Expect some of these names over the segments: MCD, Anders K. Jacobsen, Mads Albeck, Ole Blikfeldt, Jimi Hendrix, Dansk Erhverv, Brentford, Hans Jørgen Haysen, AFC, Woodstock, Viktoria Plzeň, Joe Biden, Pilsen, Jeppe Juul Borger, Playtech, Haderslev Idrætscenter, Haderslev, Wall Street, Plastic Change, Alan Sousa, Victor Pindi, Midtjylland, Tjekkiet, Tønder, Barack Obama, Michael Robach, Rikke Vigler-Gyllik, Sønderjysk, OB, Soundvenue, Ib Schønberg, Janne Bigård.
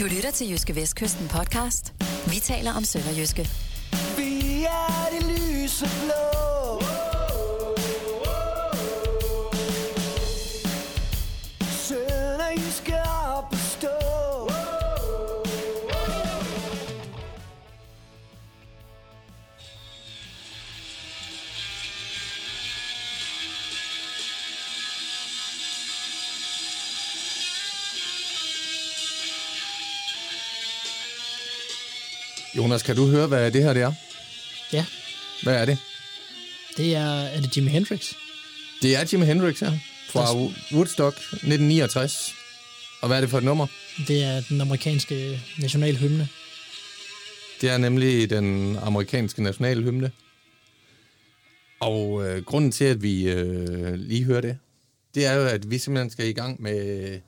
Du lytter til Jyske Vestkysten podcast. Vi taler om Sønderjyske. Vi er det lyseblå. Sønderjyske op og stå. Jonas, kan du høre, hvad det her det er? Ja. Hvad er det? Det er Jimi Hendrix. Det er Jimi Hendrix, ja. Fra Woodstock 1969. Og hvad er det for et nummer? Det er den amerikanske nationalhymne. Det er nemlig den amerikanske nationalhymne. Og grunden til, at vi lige hører det, det er jo, at vi simpelthen skal i gang med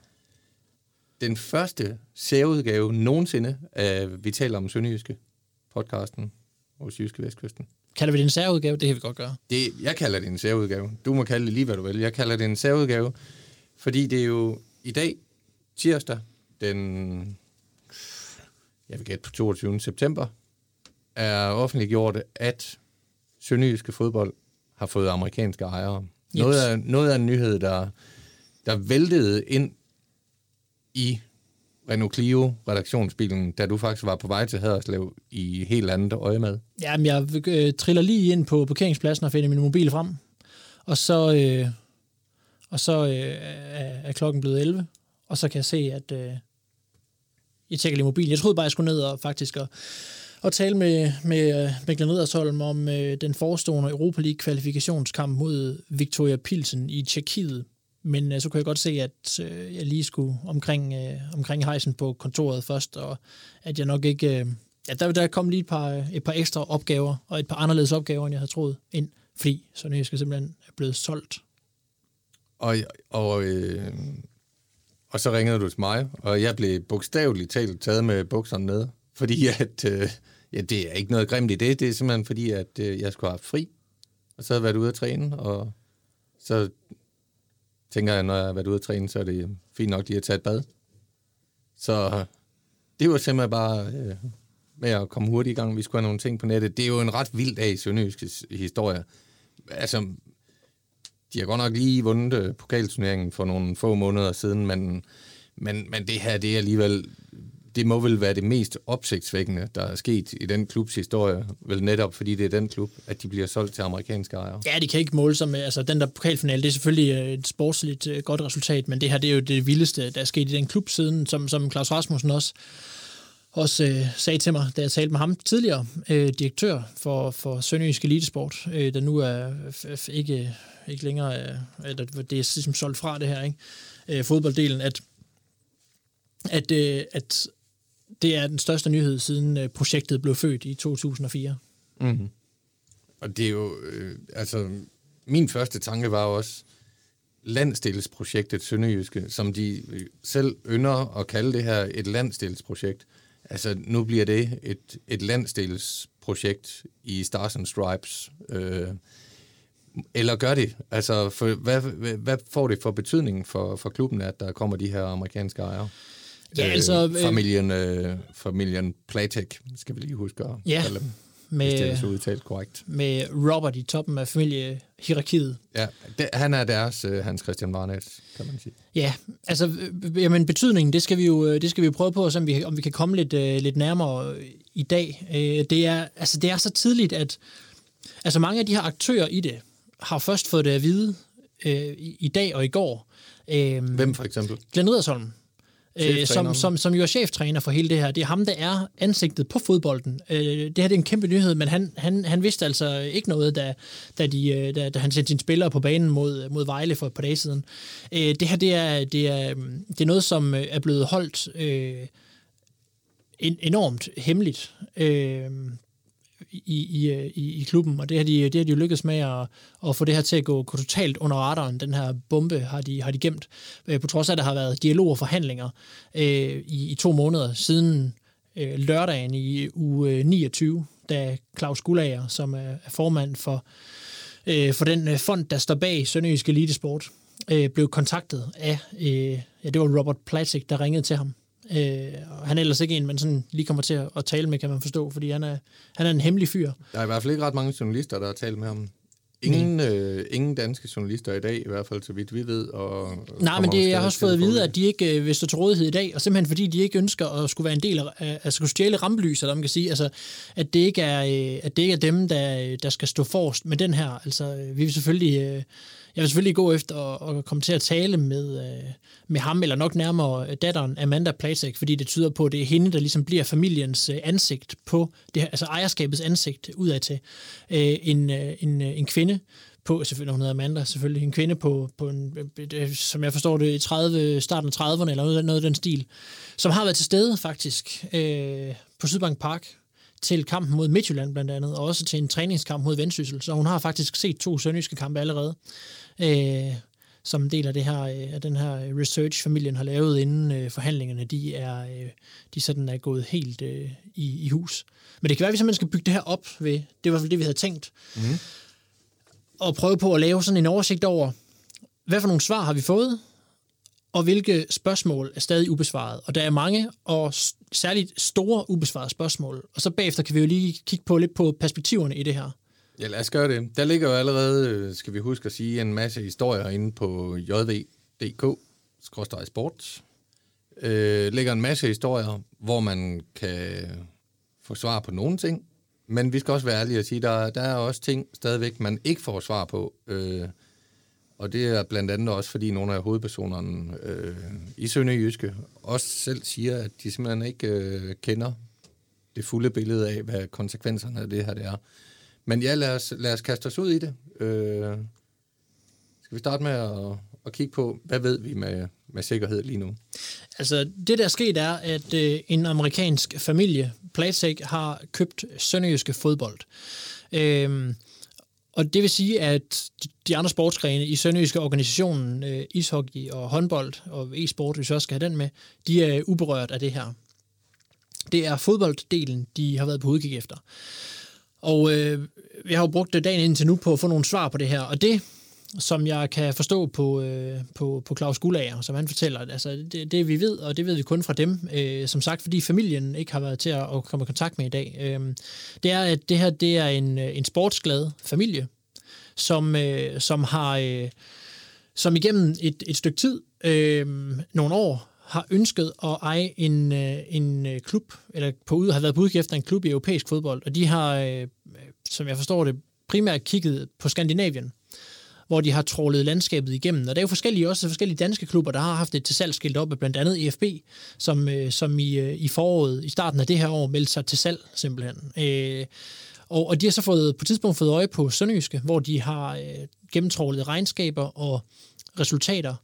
den første særudgave nogensinde af Vi taler om Sønderjyske podcasten hos Jyske Vestkysten. Kalder vi det en særudgave? Det kan vi godt gøre. Jeg kalder det en særudgave. Du må kalde det lige, hvad du vil. Jeg kalder det en særudgave, fordi det er jo i dag, tirsdag, jeg vil gætte på 22. september, er offentliggjort, at Sønderjyske fodbold har fået amerikanske ejere. Yes. Noget af en nyhed, der væltede ind i Renault Clio redaktionsbilen, da du faktisk var på vej til Haderslev i helt andet øje med. Jamen, jeg triller lige ind på parkeringspladsen og finder min mobil frem, og så er klokken blevet 11, og så kan jeg se, at jeg tjekker lige mobilen. Jeg troede bare, jeg skulle ned og faktisk og tale med Glenedersholm om den forestående Europa League kvalifikationskamp mod Viktoria Plzeň i Tjekkiet. Men så kunne jeg godt se, at jeg lige skulle omkring Haysen på kontoret først, og at jeg nok ikke... Der kom lige et par ekstra opgaver, og et par anderledes opgaver, end jeg havde troet ind, fordi Sønderjyske simpelthen er blevet solgt. Og så ringede du til mig, og jeg blev bogstaveligt talt taget med bukserne nede, fordi at... det er ikke noget grimt i det. Det er simpelthen fordi, at jeg skulle have fri, og så havde jeg været ude at træne, og så... tænker jeg, når jeg har været ude at træne, så er det fint nok lige at tage et bad. Så det var simpelthen bare med at komme hurtigt i gang. Vi skulle have nogle ting på nettet. Det er jo en ret vild dag i Sønderjyskes historie. Altså, de har godt nok lige vundet pokalturneringen for nogle få måneder siden, men det her, det er alligevel... Det må vel være det mest opsigtsvækkende, der er sket i den klubs historie, vel netop fordi det er den klub, at de bliver solgt til amerikanske ejere. Ja, det kan ikke måle sig med, altså den der pokalfinale, det er selvfølgelig et sportsligt godt resultat, men det her, det er jo det vildeste, der er sket i den klub siden, som Claus Rasmussen også sagde til mig, da jeg talte med ham tidligere, direktør for Sønderjysk Elitesport, der nu er ikke længere, eller det er ligesom solgt fra det her, ikke? Fodbolddelen, at det er den største nyhed, siden projektet blev født i 2004. Mm-hmm. Og det er jo... min første tanke var også landsdelsprojektet Sønderjyske, som de selv ynder at kalde det her et landsdelsprojekt. Altså, nu bliver det et landsdelsprojekt i Stars and Stripes. Eller gør det? Altså, for, hvad får det for betydning for klubben, at der kommer de her amerikanske ejere? Ja, altså... familien Platek, skal vi lige huske at kalde dem, hvis det er så udtalt korrekt. Med Robert i toppen af familiehierarkiet. Ja, han er deres Hans Christian Varnæs, kan man sige. Ja, altså, jamen, betydningen, det skal vi prøve på, om vi kan komme lidt nærmere i dag. Det er så tidligt, at altså, mange af de her aktører i det har først fået det at vide i dag og i går. Hvem for eksempel? Glenedersholm. Som jo er cheftræner for hele det her. Det er ham, der er ansigtet på fodbolden. Det her, det er en kæmpe nyhed, men han vidste altså ikke noget, da han sendte sine spillere på banen mod Vejle for et par dage siden. Det her, det er noget, som er blevet holdt enormt hemmeligt i klubben, og det har de jo lykkedes med at få det her til at gå totalt under radaren. Den her bombe har de gemt, på trods af, at der har været dialog og forhandlinger i 2 måneder siden lørdagen i uge 29, da Claus Gullager, som er formand for den fond, der står bag Sønderjysk Elitesport, blev kontaktet af, det var Robert Platek, der ringede til ham Han er ellers ikke en, man sådan lige kommer til at tale med, kan man forstå, fordi han er en hemmelig fyr. Der er i hvert fald ikke ret mange journalister, der har talt med ham. Ingen danske journalister i dag, i hvert fald så vidt vi ved. Nej, men det, jeg har også fået at vide, at de ikke vil stå til rådighed i dag, og simpelthen fordi de ikke ønsker at skulle være en del af, at skulle stjæle rampelyset, eller man kan sige, altså, at det ikke er dem, der skal stå forrest med den her. Altså, jeg vil selvfølgelig gå efter og komme til at tale med ham, eller nok nærmere datteren Amanda Platek, fordi det tyder på, at det er hende, der ligesom bliver familiens ansigt på, det her, altså ejerskabets ansigt udadtil. En kvinde på, selvfølgelig hun hedder Amanda, selvfølgelig en kvinde på en, som jeg forstår det, i starten af 30'erne, eller noget af den stil, som har været til stede faktisk på Sydbank Park, til kampen mod Midtjylland blandt andet, og også til en træningskamp mod Vendsyssel, så hun har faktisk set 2 sønderjyske kampe allerede, som en del af det her, af den her research, familien har lavet, inden forhandlingerne, de sådan er gået helt i hus. Men det kan være, at vi simpelthen skal bygge det her op ved, det var i hvert fald det, vi havde tænkt, og prøve på at lave sådan en oversigt over, hvad for nogle svar har vi fået, og hvilke spørgsmål er stadig ubesvaret. Og der er mange, og særligt store ubesvarede spørgsmål. Og så bagefter kan vi jo lige kigge på lidt på perspektiverne i det her. Ja, lad os gøre det. Der ligger jo allerede, skal vi huske at sige, en masse historier inde på jvdk/sport. Ligger en masse historier, hvor man kan få svar på nogle ting. Men vi skal også være ærlige og sige, der er også ting stadigvæk, man ikke får svar på. Og det er blandt andet også, fordi nogle af hovedpersonerne i Sønderjyske også selv siger, at de simpelthen ikke kender det fulde billede af, hvad konsekvenserne af det her det er. Men ja, lad os kaste os ud i det. Skal vi starte med at kigge på, hvad ved vi med sikkerhed lige nu? Altså, det der er sket er, at en amerikansk familie, Playtech, har købt Sønderjyske fodbold. Og det vil sige, at de andre sportsgrene i sønderjyske organisationen, ishockey og håndbold og e-sport, hvis vi også skal have den med, de er uberørt af det her. Det er fodbolddelen, de har været på udkig efter. Og jeg har jo brugt dagen indtil nu på at få nogle svar på det her. Og det, som jeg kan forstå på Claus Gullager, som han fortæller, altså det vi ved, og det ved vi kun fra dem, som sagt, fordi familien ikke har været til at komme i kontakt med i dag, det er, at det her det er en sportsglad familie, som igennem et stykke tid, nogle år, har ønsket at eje en klub, eller har været på udkig efter en klub i europæisk fodbold, og de har, som jeg forstår det, primært kigget på Skandinavien, hvor de har trålet landskabet igennem. Og der er jo forskellige danske klubber, der har haft et til salg skilt op, blandt andet EFB, som i foråret, i starten af det her år, meldte sig til salg, simpelthen. Og de har så på et tidspunkt fået øje på Sønderjyske, hvor de har gennemtrålet regnskaber og resultater,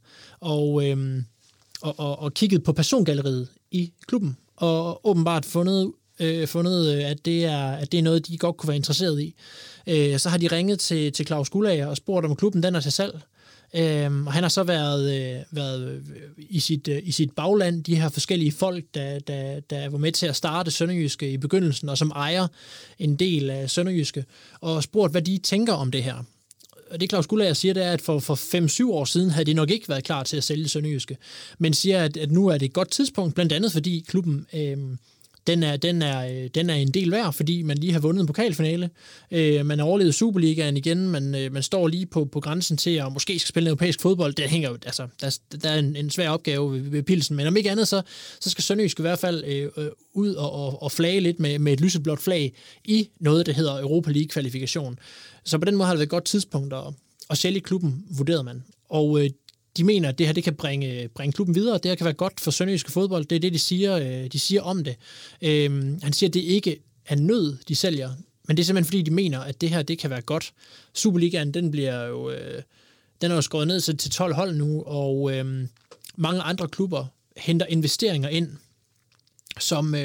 og kigget på persongalleriet i klubben, og åbenbart fundet, at det er noget, de godt kunne være interesseret i. Så har de ringet til Claus Gullager og spurgt, om klubben den er til salg. Og han har så været i sit bagland, de her forskellige folk, der var med til at starte Sønderjyske i begyndelsen, og som ejer en del af Sønderjyske, og spurgt, hvad de tænker om det her. Og det Claus Gullager siger, det er, at for 5-7 år siden havde de nok ikke været klar til at sælge Sønderjyske, men siger, at nu er det et godt tidspunkt, blandt andet fordi klubben... Den er en del værd, fordi man lige har vundet en pokalfinale. Man har overlevet Superligaen igen. Man står lige på grænsen til at måske skal spille europæisk fodbold. Det hænger jo, altså, der er en svær opgave ved Pilsen. Men om ikke andet, så skal Sønderjysk i hvert fald ud og flage lidt med et lyseblåt flag i noget, der hedder Europa League-kvalifikation. Så på den måde har det været et godt tidspunkt at sælge klubben, vurderede man. Og de mener, at det her det kan bringe klubben videre. Det her kan være godt for sønderjyske fodbold. Det er det, de siger om det. Han siger, at det ikke er nød, de sælger. Men det er simpelthen, fordi de mener, at det her det kan være godt. Superligaen, den er jo skåret ned til 12 hold nu, og mange andre klubber henter investeringer ind, som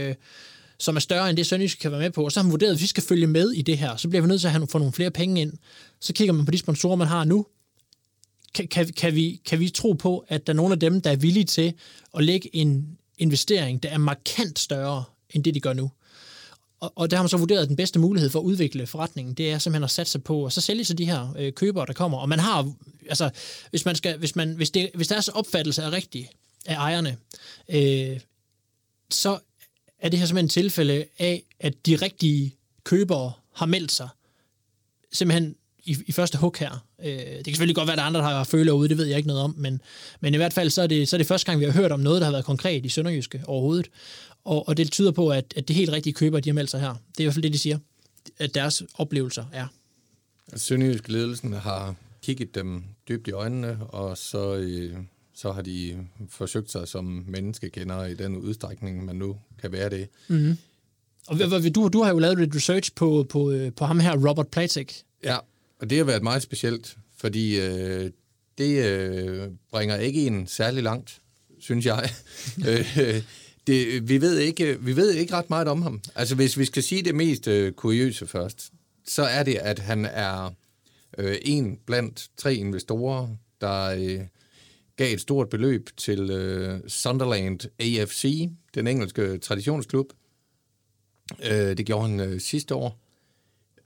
er større end det, Sønderjysk kan være med på. Og så har man vurderet, at hvis vi skal følge med i det her, så bliver vi nødt til at få nogle flere penge ind. Så kigger man på de sponsorer, man har nu. Kan vi tro på, at der er nogle af dem, der er villige til at lægge en investering, der er markant større end det, de gør nu? Og der har man så vurderet, at den bedste mulighed for at udvikle forretningen, det er simpelthen at satse på, og så sælge sig de her købere, der kommer. Og man har, altså, hvis deres opfattelse er rigtig af ejerne, så er det her simpelthen et tilfælde af, at de rigtige købere har meldt sig simpelthen i første hug her. Det kan selvfølgelig godt være, at der andre, der har føler ude, det ved jeg ikke noget om, men i hvert fald så er det første gang, vi har hørt om noget, der har været konkret i Sønderjyske overhovedet. Og det tyder på, at det helt rigtige købere, de har meldt sig her. Det er i hvert fald det, de siger, at deres oplevelser er. Sønderjysk ledelsen har kigget dem dybt i øjnene, og så har de forsøgt sig som menneskekendere i den udstrækning, man nu kan være det. Mm-hmm. Og du har jo lavet lidt research på ham her, Robert Platek. Ja, og det har været meget specielt, fordi det bringer ikke en særlig langt, synes jeg. Vi ved ikke ret meget om ham. Altså, hvis vi skal sige det mest kuriøse først, så er det, at han er en blandt 3 investorer, der gav et stort beløb til Sunderland AFC, den engelske traditionsklub. Det gjorde han sidste år.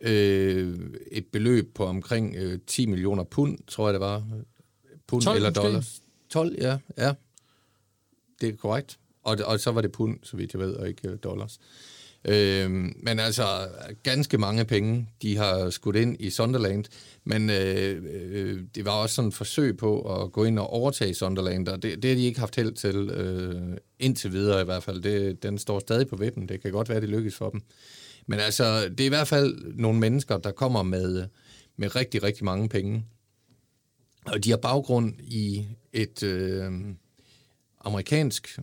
Et beløb på omkring 10 millioner pund, tror jeg det var. Pund 12, eller dollars. 12, ja. Det er korrekt. Og så var det pund, så vidt jeg ved, og ikke dollars. Men altså, ganske mange penge, de har skudt ind i Sunderland. Men det var også sådan et forsøg på at gå ind og overtage Sunderland, og det har de ikke haft held til indtil videre i hvert fald. Den står stadig på vippen. Det kan godt være, det lykkes for dem. Men altså, det er i hvert fald nogle mennesker, der kommer med rigtig, rigtig mange penge. Og de har baggrund i et amerikansk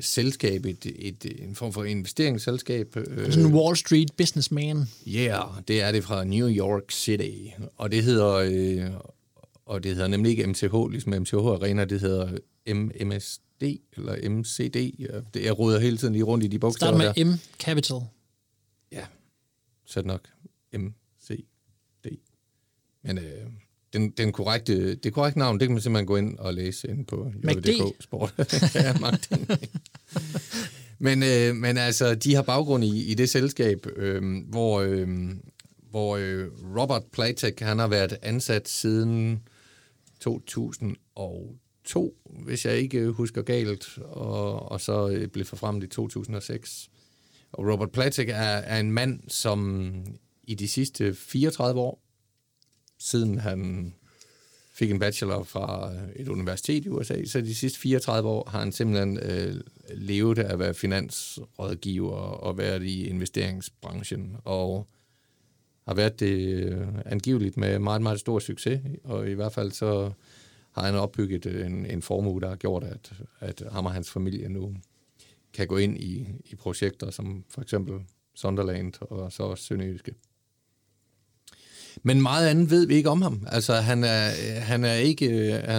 selskab, en form for investeringsselskab. Sådan en Wall Street businessman. Ja, det er det fra New York City. Og det hedder, nemlig ikke MCH, ligesom MCH Arena, det hedder MMSD, eller MCD. Jeg ruder hele tiden lige rundt i de bogstaver der. Start med M, Capital. Ja, sådan nok. MCD. Men det korrekte navn, det kan man simpelthen gå ind og læse ind på MCD Sport. Ja, mange ting. Men altså, de har baggrund i det selskab, hvor Robert Platek, han har været ansat siden 2002, hvis jeg ikke husker galt, og så blev forfremmet i 2006. Og Robert Platek er en mand, som i de sidste 34 år, siden han fik en bachelor fra et universitet i USA, så de sidste 34 år har han simpelthen levet af at være finansrådgiver og været i investeringsbranchen, og har været det angiveligt med meget, meget stor succes, og i hvert fald så har han opbygget en formue, der har gjort, at ham og hans familie nu kan gå ind i projekter som for eksempel Sunderland og så også Sønderjyske. Men meget andet ved vi ikke om ham. Altså, han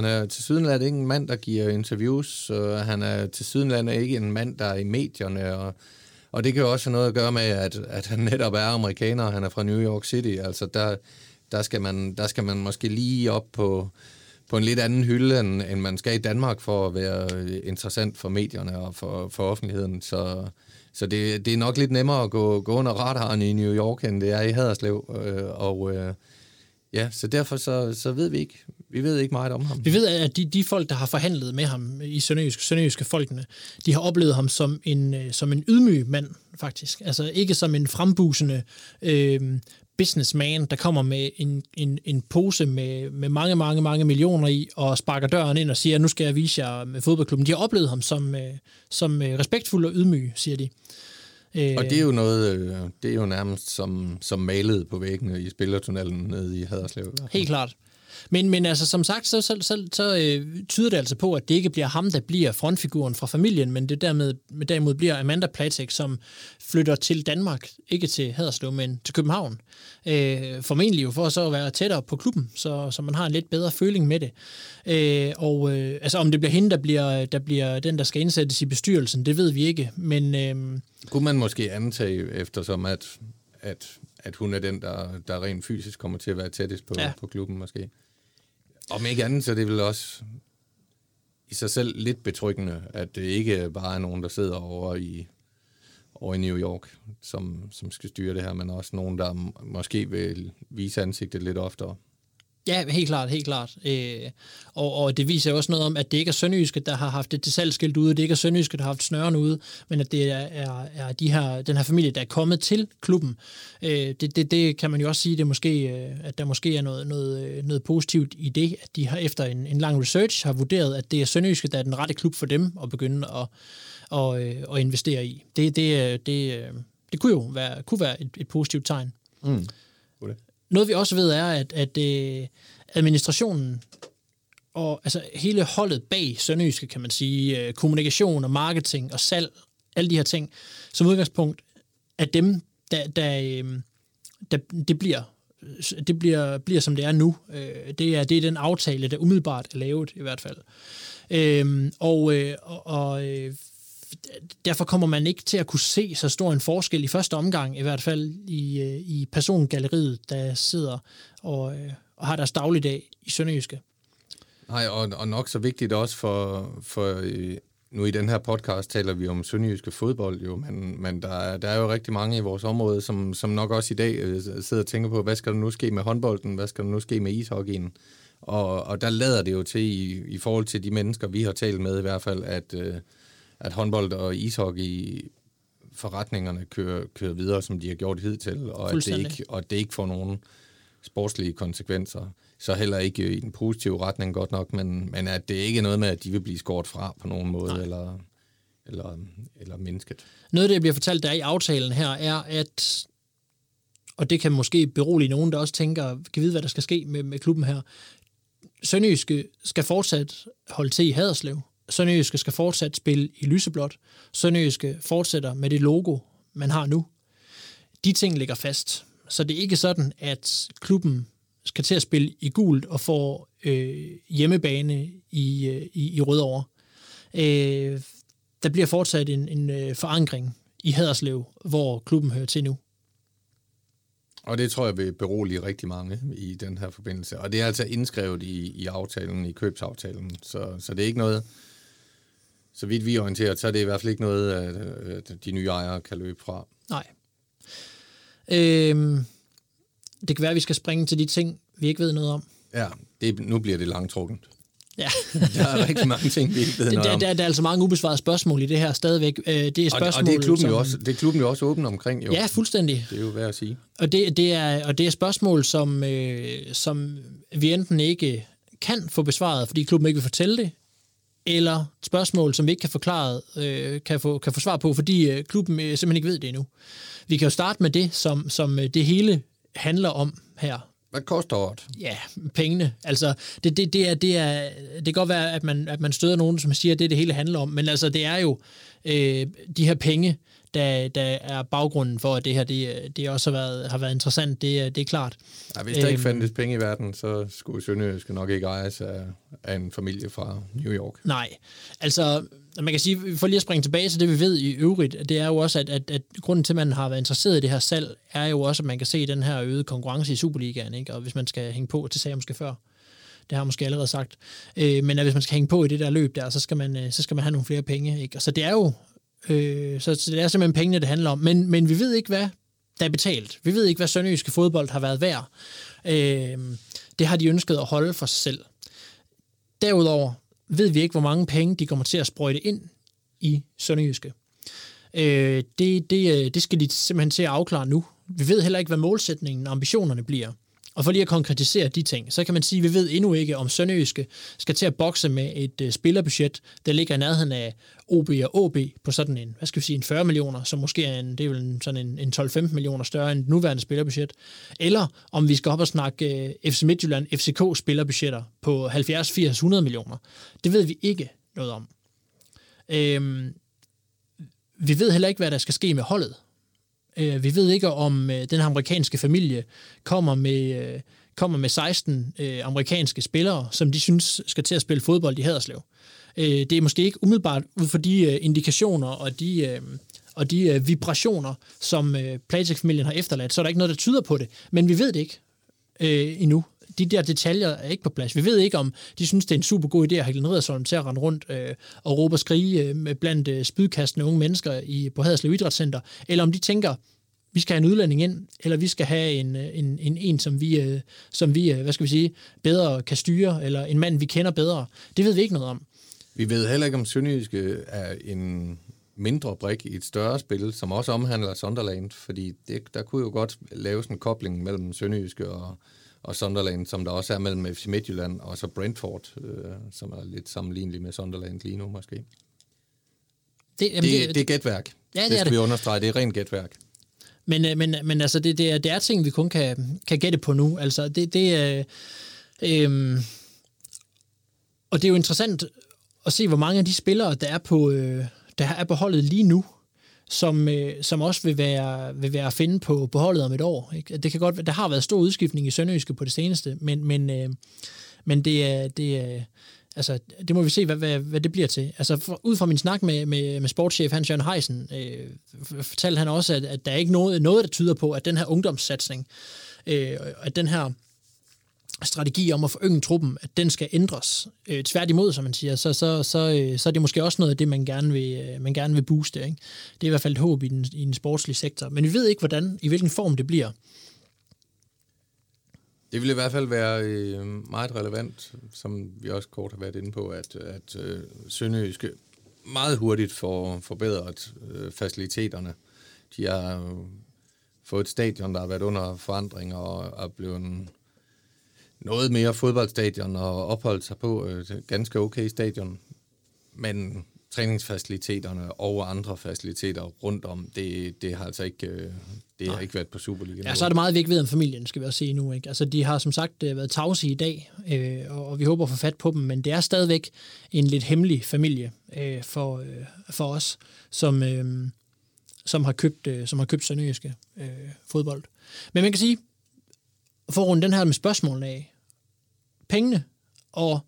er tilsyneladende ikke en mand, der giver interviews, og han er tilsyneladende ikke en mand, der er i medierne, og det kan jo også have noget at gøre med, at han netop er amerikaner, og han er fra New York City. Altså, der skal man måske lige op på en lidt anden hylde, end man skal i Danmark, for at være interessant for medierne og for offentligheden, så det er nok lidt nemmere at gå under radaren i New York, end det er i Haderslev. Så derfor så ved vi ikke. Vi ved ikke meget om ham. Vi ved, at de folk, der har forhandlet med ham i sønderjyske folkene, de har oplevet ham som en ydmyg mand, faktisk. Altså ikke som en frembusende businessman, der kommer med en pose med mange, mange, mange millioner i, og sparker døren ind og siger, nu skal jeg vise jer med fodboldklubben. De har oplevet ham som respektfuld og ydmyg, siger de. Og det er jo noget, det er jo nærmest som malet på væggene i spillertunnelen nede i Haderslev. Helt klart. Men altså, som sagt, så tyder det altså på, at det ikke bliver ham, der bliver frontfiguren fra familien, men det derimod bliver Amanda Platek, som flytter til Danmark, ikke til Haderslev, men til København. Formentlig jo for så at være tættere på klubben, så man har en lidt bedre føling med det. Altså, om det bliver hende, der bliver den, der skal indsættes i bestyrelsen, det ved vi ikke, men... Kunne man måske antage, eftersom at hun er den, der rent fysisk kommer til at være tættest på klubben måske. Om ikke andet, så det vil også i sig selv lidt betryggende, at det ikke bare er nogen, der sidder over i New York, som skal styre det her, men også nogen, der måske vil vise ansigtet lidt oftere. Ja, helt klart, helt klart. Og det viser også noget om, at det ikke er Sønderjyske, der har haft det til salgsskilt ude, det ikke er Sønderjyske, der har haft snøren ude, men at det er den her familie, der er kommet til klubben. Det kan man jo også sige, det måske, at der måske er noget positivt i det, at de har efter en lang research har vurderet, at det er Sønderjyske, der er den rette klub for dem at begynde at investere i. Det kunne være et positivt tegn. Mm. Noget vi også ved er, at administrationen og altså hele holdet bag Sønderjyske, kan man sige, kommunikation og marketing og salg, alle de her ting, som udgangspunkt er dem, der det bliver som det er nu. Det er den aftale, der umiddelbart er lavet i hvert fald. Derfor kommer man ikke til at kunne se så stor en forskel i første omgang, i hvert fald i persongalleriet, der sidder og har deres dagligdag i Sønderjyske. Nej, og nok så vigtigt også for nu i den her podcast taler vi om sønderjyske fodbold jo, men der er jo rigtig mange i vores område, som nok også i dag sidder og tænker på, hvad skal der nu ske med håndbolden, hvad skal der nu ske med ishockeyen? Og der lader det jo til i forhold til de mennesker, vi har talt med i hvert fald, at håndbold og ishockey forretningerne kører videre, som de har gjort hidtil, og at det ikke får nogen sportslige konsekvenser. Så heller ikke i den positive retning godt nok, men at det ikke er noget med, at de vil blive skåret fra på nogen måde, eller mennesket. Noget af det, jeg bliver fortalt, der er i aftalen her, er, at, og det kan måske berolige nogen, der også tænker, kan vide, hvad der skal ske med klubben her, Sønderjyske skal fortsat holde til i Haderslev, Sønderjyske skal fortsat spille i lyseblåt. Sønderjyske fortsætter med det logo, man har nu. De ting ligger fast. Så det er ikke sådan, at klubben skal til at spille i gult og får hjemmebane i Rødovre. Der bliver fortsat en forankring i Haderslev, hvor klubben hører til nu. Og det tror jeg vil berolige rigtig mange i den her forbindelse. Og det er altså indskrevet i aftalen, i købsaftalen. Så det er ikke noget, så vidt vi er orienteret, så er det i hvert fald ikke noget, at de nye ejere kan løbe fra. Nej. Det kan være, at vi skal springe til de ting, vi ikke ved noget om. Ja, nu bliver det langtrukkent. Ja. Der er rigtig mange ting, vi ikke ved noget om. Der er altså mange ubesvarede spørgsmål i det her stadigvæk. Det er spørgsmål, og det er klubben som, jo også åben omkring. Jo. Ja, fuldstændig. Det er jo værd at sige. Og det er spørgsmål, som vi enten ikke kan få besvaret, fordi klubben ikke vil fortælle det, eller spørgsmål, som vi ikke kan forklare, kan få svar på, fordi klubben simpelthen ikke ved det endnu. Vi kan jo starte med det, som det hele handler om her. Hvad koster det? Ja, pengene. Altså, det kan godt være, at man støder nogen, som siger, at det hele handler om, men altså, det er jo de her penge, der er baggrunden for, at det her, det også har været interessant, det er klart. Ja, hvis der ikke fandtes penge i verden, så skulle Sønderjyske nok ikke ejes af en familie fra New York. Nej, altså, man kan sige, for lige at springe tilbage til det, vi ved i øvrigt, det er jo også, at grunden til, at man har været interesseret i det her salg, er jo også, at man kan se den her øgede konkurrence i Superligaen, ikke? Og hvis man skal hænge på, det sagde jeg måske før, det har jeg måske allerede sagt, men at hvis man skal hænge på i det der løb der, så skal man have nogle flere penge, ikke? Så det er jo så det er simpelthen pengene, det handler om. Men vi ved ikke, hvad der er betalt. Vi ved ikke, hvad sønderjyske fodbold har været værd. Det har de ønsket at holde for sig selv. Derudover ved vi ikke, hvor mange penge de kommer til at sprøjte ind i sønderjyske. Det skal de simpelthen til at afklare nu. Vi ved heller ikke, hvad målsætningen og ambitionerne bliver. Og for lige at konkretisere de ting, så kan man sige, at vi ved endnu ikke, om Sønderjyske skal til at bokse med et spillerbudget, der ligger i nærheden af OB og OB på sådan en, hvad skal vi sige, en 40 millioner, som måske er en 12-15 millioner større end det nuværende spillerbudget. Eller om vi skal op og snakke FC Midtjylland, FCK spillerbudgetter på 70-80-100 millioner. Det ved vi ikke noget om. Vi ved heller ikke, hvad der skal ske med holdet. Vi ved ikke, om den amerikanske familie kommer med 16 amerikanske spillere, som de synes skal til at spille fodbold i Haderslev. Det er måske ikke umiddelbart ud for de indikationer og de vibrationer, som Playtech-familien har efterladt, så er der ikke noget, der tyder på det. Men vi ved det ikke endnu. De der detaljer er ikke på plads. Vi ved ikke, om de synes, det er en super god idé at have Glenedersholm til at rende rundt og råbe og skrige blandt spydkastende unge mennesker på Haderslev Idrætscenter, eller om de tænker, vi skal have en udlænding ind, eller vi skal have en som vi, hvad skal vi sige, bedre kan styre, eller en mand, vi kender bedre. Det ved vi ikke noget om. Vi ved heller ikke, om Sønderjysk er en mindre brik i et større spil, som også omhandler Sunderland, fordi der kunne jo godt laves en kobling mellem Sønderjysk og Sunderland, som der også er mellem FC Midtjylland og så Brentford, som er lidt sammenlignelig med Sunderland lige nu måske. Det er gætværk. Ja, det skal vi understrege. Det er rent gætværk. Men altså, det er ting, vi kun kan gætte på nu. Altså, og det er jo interessant at se, hvor mange af de spillere, der er på holdet lige nu, som også vil være at finde på holdet om et år. Ikke? Det kan godt, der har været stor udskiftning i Sønderjyske på det seneste, men det er altså, det må vi se, hvad det bliver til. Altså, ud fra min snak med sportschef Hans Jørgen Haysen, fortalte han også, at der er ikke noget, der tyder på, at den her ungdomssatsning, at den her strategi om at forynge truppen, at den skal ændres. Tværtimod, som man siger, så er det måske også noget af det, man gerne vil booste. Ikke? Det er i hvert fald et håb i den sportslige sektor. Men vi ved ikke, i hvilken form det bliver. Det vil i hvert fald være meget relevant, som vi også kort har været inde på, at Sønderjysk meget hurtigt får forbedret faciliteterne. De har fået et stadion, der har været under forandring og er blevet noget mere fodboldstadion og opholdt sig på. Ganske okay stadion, men træningsfaciliteterne og andre faciliteter rundt om, det har altså ikke... Det har ikke været på Superligaen. Ja, så er det meget, vi ikke ved om familien, skal vi også se nu. Ikke? Altså, de har som sagt været tavse i dag, og vi håber at få fat på dem, men det er stadigvæk en lidt hemmelig familie for os, som har købt Sønderjyske fodbold. Men man kan sige, for at runde den her med spørgsmålene af, pengene og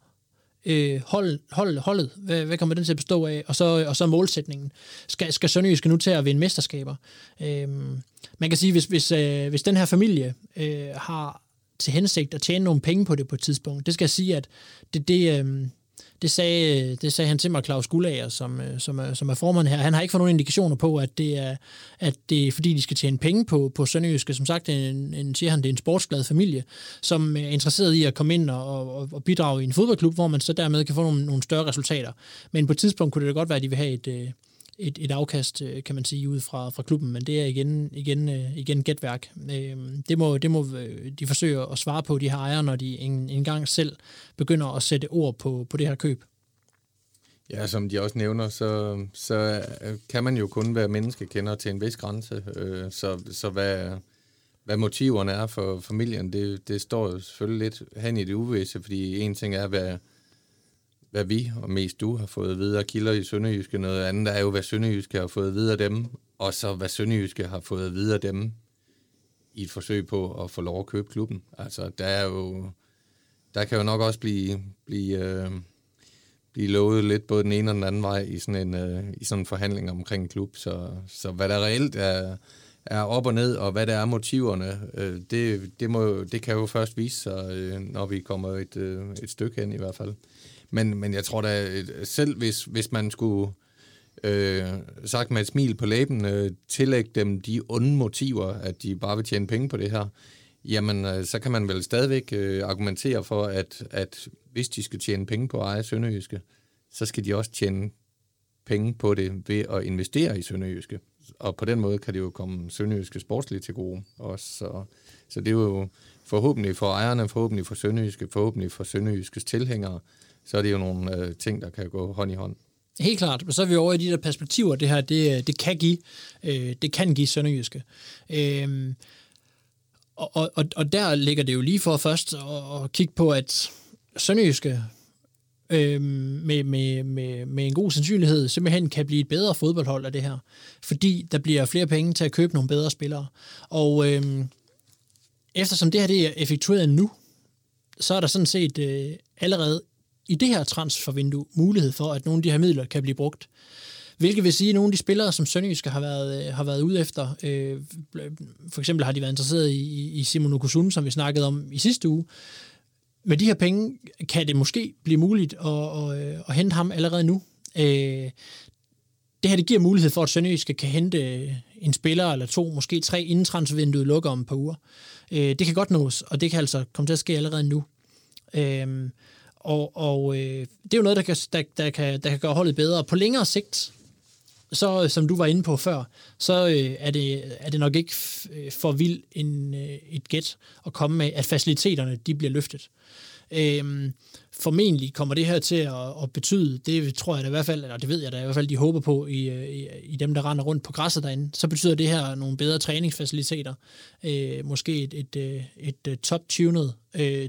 holdet, hvad kommer den til at bestå af, og så målsætningen. Skal Sønderjysk nu til at vinde mesterskaber? Man kan sige, hvis den her familie har til hensigt at tjene nogle penge på det på et tidspunkt, det skal jeg sige, at det sagde han til mig, Claus Gullager, som er formand her. Han har ikke fået nogen indikationer på, at det er fordi, de skal tjene penge på Sønderjyske. Som sagt, siger han, det er en sportsglad familie, som er interesseret i at komme ind og bidrage i en fodboldklub, hvor man så dermed kan få nogle større resultater. Men på et tidspunkt kunne det da godt være, at de vil have et afkast, kan man sige, ud fra klubben, men det er igen gætværk. Det må de forsøge at svare på, de her ejere, når de engang selv begynder at sætte ord på det her køb. Ja, som de også nævner, så kan man jo kun være menneskekender til en vis grænse, så hvad motiverne er for familien, det står jo selvfølgelig lidt hen i det uvisse, fordi en ting er, hvad vi, og mest du, har fået videre kilder i Sønderjyske. Noget andet er jo, hvad Sønderjyske har fået videre dem, og så hvad Sønderjyske har fået videre dem i et forsøg på at få lov at købe klubben. Altså, der kan jo nok også blive lovet lidt både den ene og den anden vej i sådan en forhandling omkring en klub. Så hvad der reelt er op og ned, og hvad der er motiverne, det kan jo først vise sig, når vi kommer et stykke hen i hvert fald. Men jeg tror da, selv hvis man skulle, sagt med et smil på læben, tillægge dem de onde motiver, at de bare vil tjene penge på det her, jamen så kan man vel stadigvæk argumentere for, at hvis de skal tjene penge på at eje Sønderjyske, så skal de også tjene penge på det ved at investere i Sønderjyske. Og på den måde kan det jo komme Sønderjyske sportsligt til gode også. Så det er jo forhåbentlig for ejerne, forhåbentlig for Sønderjyske, forhåbentlig for Sønderjyskes tilhængere, så er det jo nogle ting, der kan gå hånd i hånd. Helt klart, og så er vi over i de der perspektiver, det her, det kan give Sønderjyske. Og der ligger det jo lige for først at kigge på, at Sønderjyske med en god sandsynlighed simpelthen kan blive et bedre fodboldhold af det her, fordi der bliver flere penge til at købe nogle bedre spillere. Og eftersom det her det er effektueret nu, så er der sådan set allerede i det her transfervindue mulighed for, at nogle af de her midler kan blive brugt. Hvilket vil sige, at nogle af de spillere, som Sønderjysk har været ude efter, for eksempel har de været interesseret i Simon Kuzun, som vi snakkede om i sidste uge. Med de her penge kan det måske blive muligt at hente ham allerede nu. det her, det giver mulighed for, at Sønderjysk kan hente en spiller eller to, måske tre, inden transfervinduet lukker om et par uger. Det kan godt nås, og det kan altså komme til at ske allerede nu. Det er jo noget, der kan gøre holdet bedre. På længere sigt, så som du var inde på før, så er det nok ikke for vildt et gæt at komme med, at faciliteterne de bliver løftet. Formentlig kommer det her til at betyde, det tror jeg da i hvert fald, eller det ved jeg da i hvert fald, de håber på i dem, der render rundt på græsset derinde, så betyder det her nogle bedre træningsfaciliteter, måske et top-tunet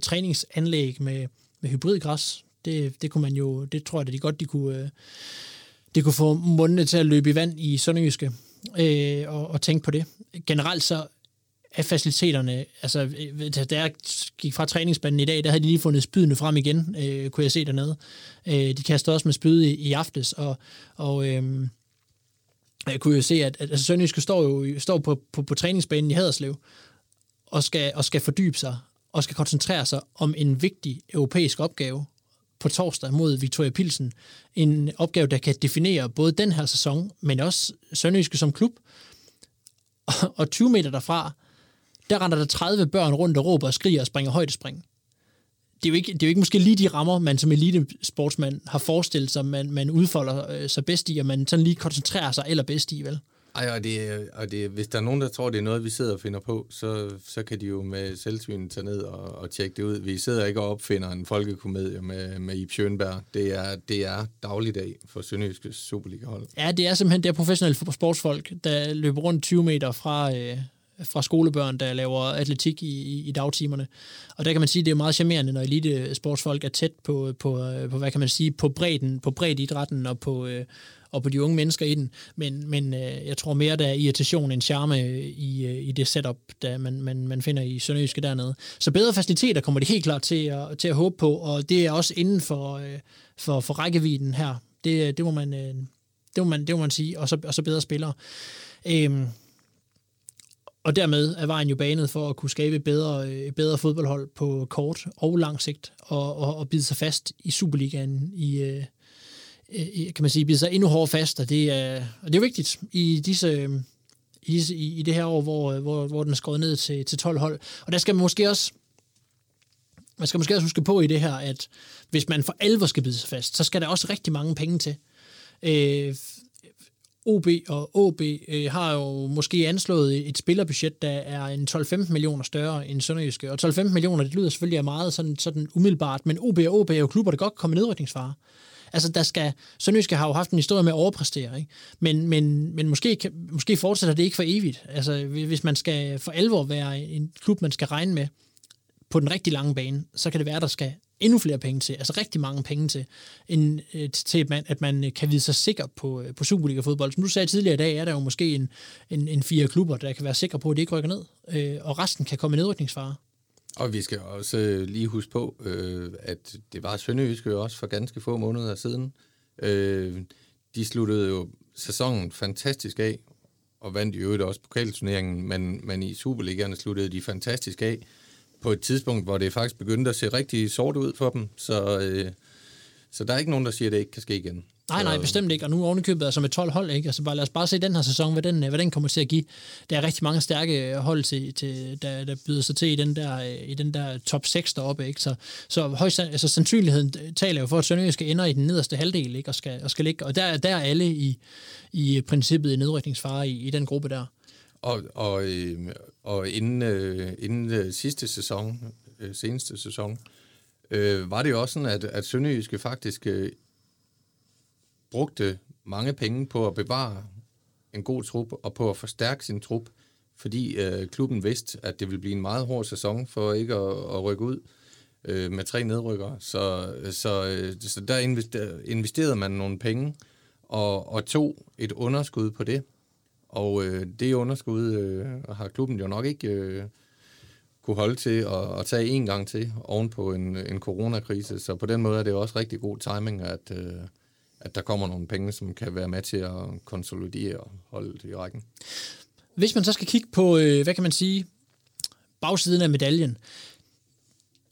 træningsanlæg med hybridgræs. Det kunne man jo, det tror jeg da de godt, det kunne få mundene til at løbe i vand i Sønderjyske, og tænke på det. Generelt så af faciliteterne, altså da jeg gik fra træningsbanen i dag, der havde de lige fundet spydene frem igen, kunne jeg se dernede. De kastede også med spyd i aftes, og jeg kunne jo se, at Sønderjyske står på træningsbanen i Haderslev, og skal fordybe sig, og skal koncentrere sig om en vigtig europæisk opgave på torsdag mod Viktoria Plzeň. En opgave, der kan definere både den her sæson, men også Sønderjyske som klub. Og 20 meter derfra, der render der 30 børn rundt og råber og skriger og springer højdespring. Det er jo ikke måske lige de rammer, man som elitesportsmand har forestillet sig, man udfolder sig bedst i, og man sådan lige koncentrerer sig allerbedst i, vel? Ej, og det, hvis der er nogen, der tror, det er noget, vi sidder og finder på, så kan de jo med selvsyn tage ned og tjekke det ud. Vi sidder ikke og opfinder en folkekomedie med Ib Schønberg. Det er dagligdag for Sønderjyskes Superliga-hold. Ja, det er simpelthen der professionelle sportsfolk, der løber rundt 20 meter fra skolebørn, der laver atletik i dagtimerne. Og der kan man sige, at det er meget charmerende, når elitesportsfolk er tæt på hvad kan man sige, på bredden, på breddeidrætten og på de unge mennesker i den. Men jeg tror mere, der er irritation end charme i det setup, der man finder i Sønderjyske dernede. Så bedre faciliteter kommer det helt klart til at håbe på, og det er også inden for rækkevidden her. Det må man sige, og så bedre spillere. Og dermed er vejen jo banet for at kunne skabe et bedre fodboldhold på kort og lang sigt, og bide sig fast i Superligaen, kan man sige, bide sig endnu hårdere fast, og det er vigtigt i det her år, hvor den er skåret ned til 12 hold. Og der skal man måske også huske på i det her, at hvis man for alvor skal bide sig fast, så skal der også rigtig mange penge til. OB og OB har jo måske anslået et spillerbudget, der er en 12-15 millioner større end Sønderjyske. Og 12-15 millioner, det lyder selvfølgelig af meget sådan umiddelbart, men OB er jo klubber, der godt kan komme i nedrykningsfare. Altså, Sønderjyske har jo haft en historie med at overpræstere, ikke? Men måske fortsætter det ikke for evigt. Altså, hvis man skal for alvor være en klub, man skal regne med på den rigtig lange bane, så kan det være, der skal endnu flere penge til, altså rigtig mange penge til, at man kan vide sig sikker på Superliga-fodbold. Som du sagde tidligere i dag, er der jo måske en 4 klubber, der kan være sikre på, at det ikke rykker ned, og resten kan komme i nedrykningsfare. Og vi skal også lige huske på, at det var Sønderjysk jo også for ganske få måneder siden. De sluttede jo sæsonen fantastisk af, og vandt i øvrigt også pokalturneringen, men i Superligaerne sluttede de fantastisk af, på et tidspunkt, hvor det faktisk begyndte at se rigtig sort ud for dem, så der er ikke nogen, der siger, at det ikke kan ske igen. Nej, bestemt ikke, og nu ovenikøbet er som et 12 hold, ikke? Altså bare, lad os bare se den her sæson, hvad den kommer til at give. Der er rigtig mange stærke hold, der byder sig til i den der top 6 deroppe, ikke? Så højst, altså, sandsynligheden taler jo for, at Sønderjyske ender i den nederste halvdel, ikke? Og skal ligge, og der er alle i princippet i nedrykningsfare i den gruppe der. Og inden seneste sæson, var det jo også sådan, at Sønderjyske faktisk brugte mange penge på at bevare en god trup og på at forstærke sin trup, fordi klubben vidste, at det ville blive en meget hård sæson for ikke at rykke ud med 3 nedrykkere. Så der investerede man nogle penge og tog et underskud på det. Og det underskud har klubben jo nok ikke kunne holde til at tage en gang til oven på en coronakrise. Så på den måde er det også rigtig god timing, at der kommer nogle penge, som kan være med til at konsolidere holdet i rækken. Hvis man så skal kigge på, hvad kan man sige, bagsiden af medaljen.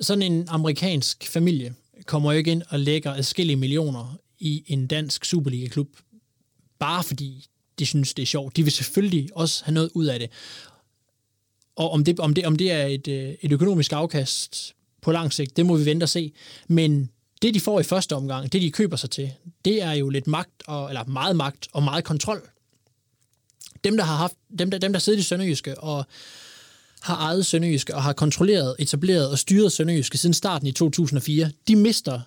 Sådan en amerikansk familie kommer jo ikke ind og lægger adskillige millioner i en dansk Superliga-klub, bare fordi de synes, det er sjovt. De vil selvfølgelig også have noget ud af det. Og om det er et økonomisk afkast på lang sigt, det må vi vente og se. Men det, de får i første omgang, det, de køber sig til, det er jo lidt meget magt og meget kontrol. Dem, der sidder i Sønderjyske og har ejet Sønderjyske og har kontrolleret, etableret og styret Sønderjyske siden starten i 2004, de mister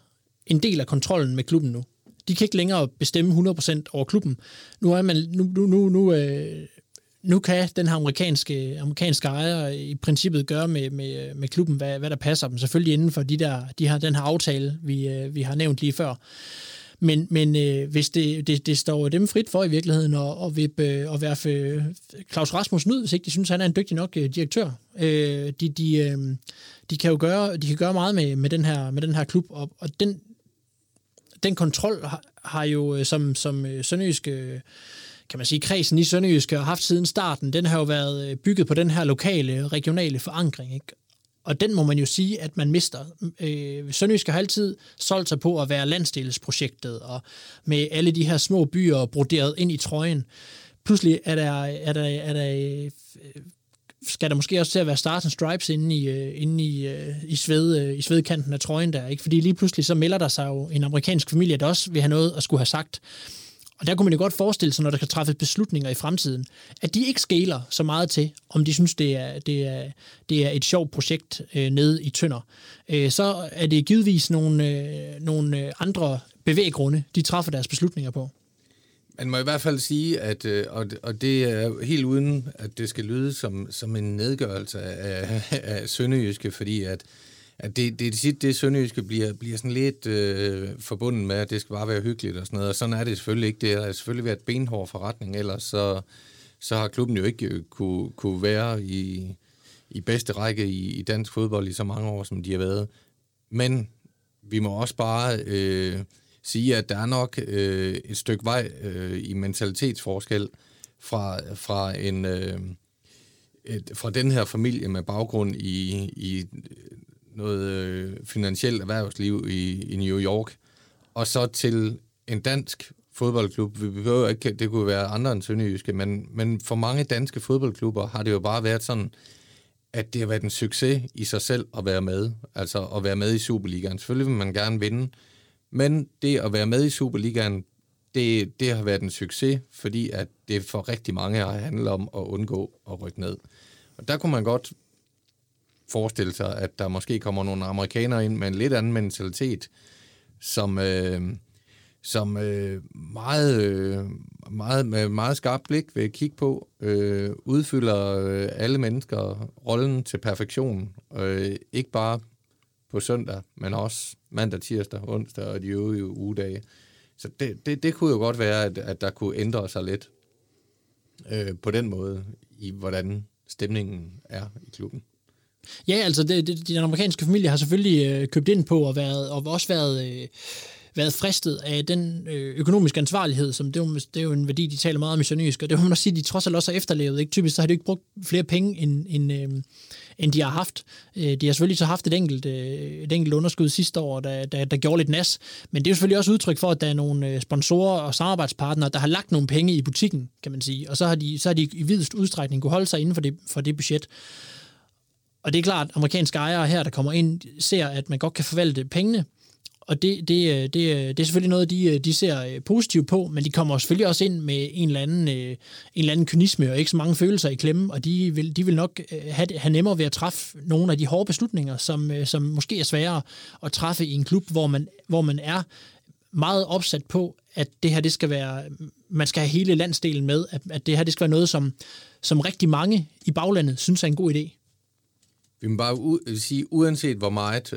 en del af kontrollen med klubben nu. De kan ikke længere bestemme 100% over klubben. Nu kan den her amerikanske ejer i princippet gøre med klubben, hvad der passer dem. Selvfølgelig inden for den her aftale, vi har nævnt lige før. Men hvis det står dem frit for i virkeligheden at værfe Claus Rasmussen ud, hvis ikke de synes, han er en dygtig nok direktør. De kan gøre meget med den her klub, og den kontrol har jo, som Sønderjyske, kan man sige, kredsen i Sønderjyske har haft siden starten, den har jo været bygget på den her lokale, regionale forankring, ikke? Og den må man jo sige, at man mister. Sønderjyske har altid solgt sig på at være landsdelsprojektet, og med alle de her små byer broderet ind i trøjen. Pludselig skal der måske også til at være Stars and Stripes inde i svedkanten af trøjen der, ikke? Fordi lige pludselig så melder der sig jo en amerikansk familie, der også vil have noget at skulle have sagt. Og der kunne man jo godt forestille sig, når der skal træffes beslutninger i fremtiden, at de ikke skæler så meget til, om de synes, det er et sjovt projekt nede i Tønder. Så er det givetvis nogle andre bevæggrunde, de træffer deres beslutninger på. Man må i hvert fald sige, at, og det er helt uden, at det skal lyde som en nedgørelse af Sønderjyske, fordi at det Sønderjyske bliver sådan lidt forbundet med, at det skal bare være hyggeligt og sådan noget, og sådan er det selvfølgelig ikke. Det har selvfølgelig været benhård forretning, ellers så har klubben jo ikke kunne være i bedste række i dansk fodbold i så mange år, som de har været. Men vi må også bare sige, at der er nok et stykke vej i mentalitetsforskel fra den her familie med baggrund i noget finansielt erhvervsliv i New York, og så til en dansk fodboldklub. Vi behøver ikke, det kunne være andre end Sønderjyske, men for mange danske fodboldklubber har det jo bare været sådan, at det har været en succes i sig selv at være med. Altså at være med i Superligaen. Selvfølgelig vil man gerne vinde, men det at være med i Superligaen, det har været en succes, fordi at det for rigtig mange har handlet om at undgå at rykke ned. Og der kunne man godt forestille sig, at der måske kommer nogle amerikanere ind med en lidt anden mentalitet, som meget, med meget skarpt blik vil kigge på, udfylder alle mennesker rollen til perfektion. Ikke bare på søndag, men også mandag, tirsdag, onsdag og de øvrige ugedage. Så det kunne jo godt være, at der kunne ændre sig lidt på den måde, i hvordan stemningen er i klubben. Ja, altså den amerikanske familie har selvfølgelig købt ind på og også været fristet af den økonomiske ansvarlighed, som det er jo en værdi, de taler meget om i Sønderjysk, og det må man også sige, de trods alt også har efterlevet. Ikke? Typisk så har de ikke brugt flere penge, end de har haft. De har selvfølgelig så haft et enkelt underskud sidste år, der gjorde lidt nas, men det er jo selvfølgelig også udtryk for, at der er nogle sponsorer og samarbejdspartnere, der har lagt nogle penge i butikken, kan man sige, og så har de i videst udstrækning kunne holde sig inden for det budget. Og det er klart, at amerikanske ejere her, der kommer ind, ser, at man godt kan forvalte pengene. Og det er selvfølgelig noget, de ser positivt på, men de kommer selvfølgelig også ind med en eller anden kynisme og ikke så mange følelser i klemme, og de vil nok have nemmere ved at træffe nogle af de hårde beslutninger, som måske er sværere at træffe i en klub, hvor man er meget opsat på, at det her, det skal være, man skal have hele landsdelen med, at det her, det skal være noget, som rigtig mange i baglandet synes er en god idé. Vi må bare sige, uanset hvor meget,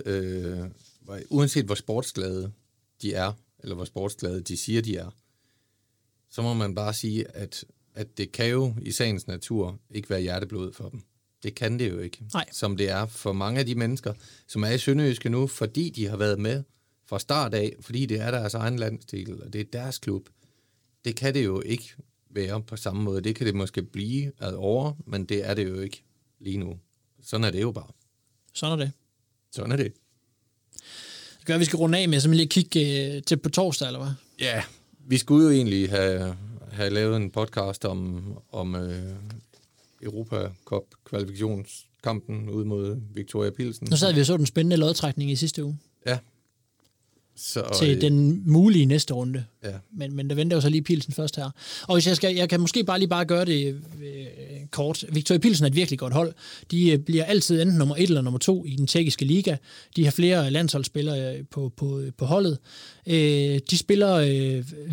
uanset hvor sportsglade de er, eller hvor sportsglade de siger, de er, så må man bare sige, at det kan jo i sagens natur ikke være hjerteblod for dem. Det kan det jo ikke. Nej. Som det er for mange af de mennesker, som er i Sønderjyske nu, fordi de har været med fra start af, fordi det er deres egen landsdel, og det er deres klub. Det kan det jo ikke være på samme måde. Det kan det måske blive ad over, men det er det jo ikke lige nu. Sådan er det jo bare. Sådan er det. Det gør, vi skal runde af med, så vi lige kigge til på torsdag, eller hvad? Ja, vi skulle jo egentlig have, have lavet en podcast om Europa Cup kvalifikationskampen ud mod Viktoria Plzeň. Nu sad vi og så den spændende lodtrækning i sidste uge. Ja. Så, til den mulige næste runde. Ja. Men der venter jo så lige Pilsen først her. Og hvis jeg kan måske bare gøre det kort. Viktoria Plzeň er et virkelig godt hold. De bliver altid enten nummer 1 eller nummer 2 i den tjekkiske liga. De har flere landsholdsspillere på holdet. De spiller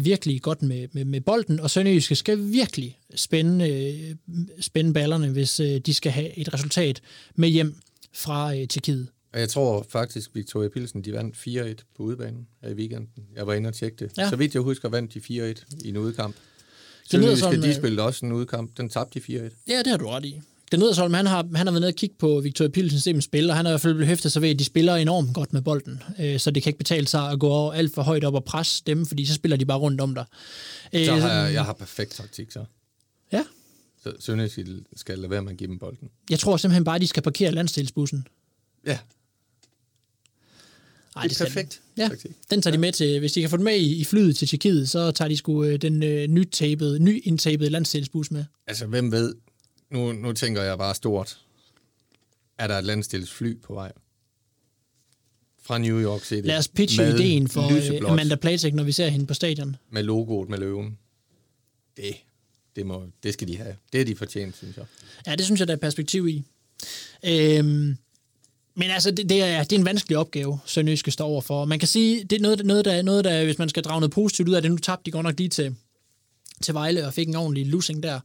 virkelig godt med bolden, og Sønderjyske skal virkelig spænde ballerne, hvis de skal have et resultat med hjem fra Tjekkiet. Og jeg tror faktisk, Viktoria Plzeň, de vandt 4-1 på udebanen i weekenden. Jeg var inde og tjekke det. Ja. Så vidt jeg husker, vandt de 4-1 i en udekamp. Sønderjyske, de spillede også en udekamp. Den tabte de 4-1. Ja, det har du ret i. Glenedersholm, han har været nede og kigge på Viktoria Plzeňs spil, og han har i hvert fald blevet hæftet sig ved, at de spiller enormt godt med bolden. Så det kan ikke betale sig at gå alt for højt op og presse dem, fordi så spiller de bare rundt om dig. Så jeg har perfekt taktik, så. Ja. Så Sønderjyske skal lade være med at give dem bolden. Jeg tror simpelthen bare, de skal parkere landsdelsbussen. Ja. Ej, det er perfekt. Ja, den tager de med til. Hvis de kan få den med i flyet til Tjekkiet, så tager de sgu den nyindtapede landstilsbus med. Altså, hvem ved? Nu tænker jeg bare stort. Er der et landstilsfly på vej? Fra New York City. Lad os pitche ideen for Amanda Platek, når vi ser hende på stadion. Med logoet med løven. Det skal de have. Det er de fortjent, synes jeg. Ja, det synes jeg, der er perspektiv i. Men altså, det er en vanskelig opgave, Sønderjyske står overfor. Man kan sige, det er noget der, hvis man skal drage noget positivt ud af det, nu tabte de godt nok lige til Vejle og fik en ordentlig losing der.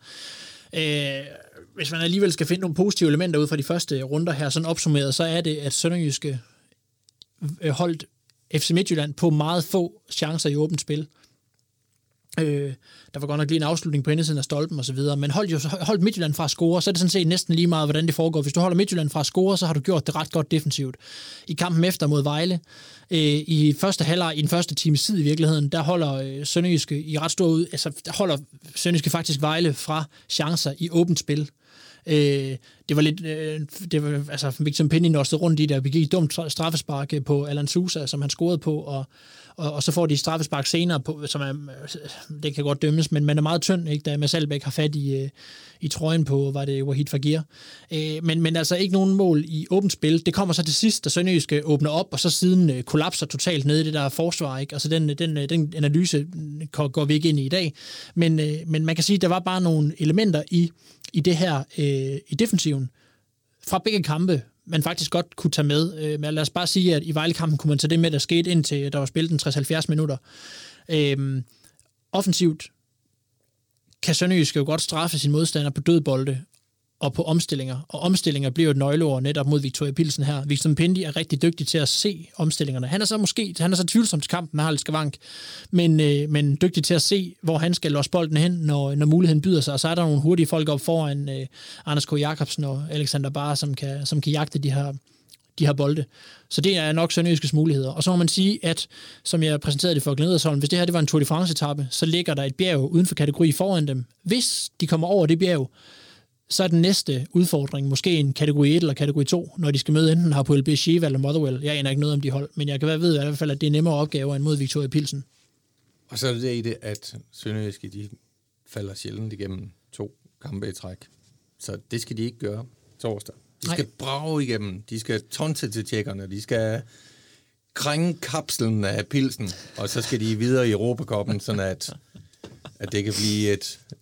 Hvis man alligevel skal finde nogle positive elementer ud fra de første runder her, sådan opsummeret, så er det, at Sønderjyske holdt FC Midtjylland på meget få chancer i åbent spil. Der var godt nok lige en afslutning på indersiden af stolpen og så videre, men holdt Midtjylland fra at score, så er det sådan set næsten lige meget, hvordan det foregår. Hvis du holder Midtjylland fra at score, så har du gjort det ret godt defensivt. I kampen efter mod Vejle, i første halvleg, i den første times tid i virkeligheden, der holder Sønderjyske i ret stor ud, altså der holder Sønderjyske faktisk Vejle fra chancer i åbent spil. Det var lidt, det var, altså Victor Penny nåstede rundt i der og begik et dumt straffespark på Alan Sousa, som han scorede på, og så får de et straffespark senere på, som er, det kan godt dømmes, men man er meget tynd, ikke, da Mads Albeck har fat i trøjen på, var det Wahid Fagir. Men altså ikke nogen mål i åbent spil. Det kommer så til sidst, da Sønderjyske åbner op, og så siden kollapser totalt ned i det der forsvar, ikke? Og så den analyse går vi ikke ind i i dag. Men man kan sige, at der var bare nogle elementer i det her, i defensiven, fra begge kampe, man faktisk godt kunne tage med. Men lad os bare sige, at i Vejle-kampen kunne man tage det med, der skete, indtil der var spillet den 60-70 minutter. Offensivt kan Sønderjysk jo godt straffe sin modstander på dødbolde og på omstillinger. Og omstillinger bliver jo et nøgleord netop mod Viktoria Plzeň her. Victor Pindi er rigtig dygtig til at se omstillingerne. Han er så tvivlsom til kampen, har lidt skavank, men dygtig til at se, hvor han skal låse bolden hen, når muligheden byder sig. Og så er der nogle hurtige folk op foran Anders K. Jacobsen og Alexander Barre, som kan jagte de her bolde. Så det er nok Sønderjyskes muligheder. Og så må man sige, at som jeg præsenterede det for Glenedersholm, hvis det her det var en Tour de France-etappe, så ligger der et bjerg uden for kategori foran dem. Hvis de kommer over det bjerg, så er den næste udfordring måske en kategori 1 eller kategori 2, når de skal møde enten her på LB Sheval eller Motherwell. Jeg aner ikke noget om de hold, men jeg kan ved i hvert fald, at det er nemmere opgaver end mod Viktoria Plzeň. Og så er det i det, at Sønderjyske, de falder sjældent igennem 2 kampe i træk. Så det skal de ikke gøre torsdag. De skal brage igennem, de skal tonse til tjekkerne, de skal krænge kapslen af pilsen, og så skal de videre i Europacupen, sådan at det kan blive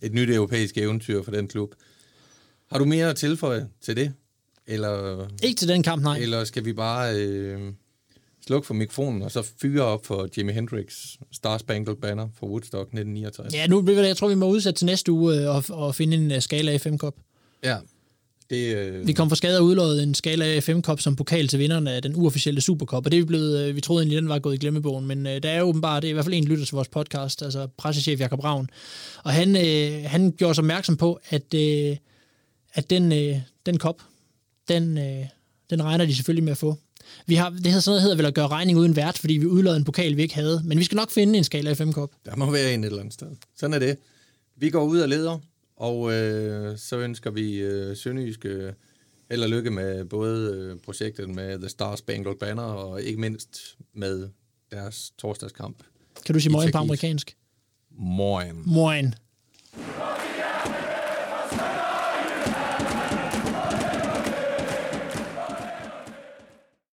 et nyt europæisk eventyr for den klub. Har du mere at tilføje til det? Eller, ikke til den kamp, nej. Eller skal vi bare slukke for mikrofonen, og så fyre op for Jimi Hendrix' Star Spangled Banner fra Woodstock 1969? Ja, nu bliver det, jeg tror, vi må udsætte til næste uge og finde en skala af FM-kop. Ja. Vi kom for skade og udløjede en skala af FM-kop som pokal til vinderne af den uofficielle Superkop, og det er vi troede egentlig, den var gået i glemmebogen, men der er åbenbart, det er i hvert fald en lytter til vores podcast, altså pressechef Jakob Ravn, og han gjorde os opmærksom på, at den kop, den regner de selvfølgelig med at få. Vi har, det hedder sådan noget, hedder vel at gøre regning uden vært, fordi vi udlod en pokal, vi ikke havde. Men vi skal nok finde en skala af 5-kop. Der må være en et eller andet sted. Sådan er det. Vi går ud og leder, og så ønsker vi Sønderjysk held og lykke med både projektet med The Star Spangled Banner, og ikke mindst med deres torsdagskamp. Kan du sige morgen på amerikansk? Morgen.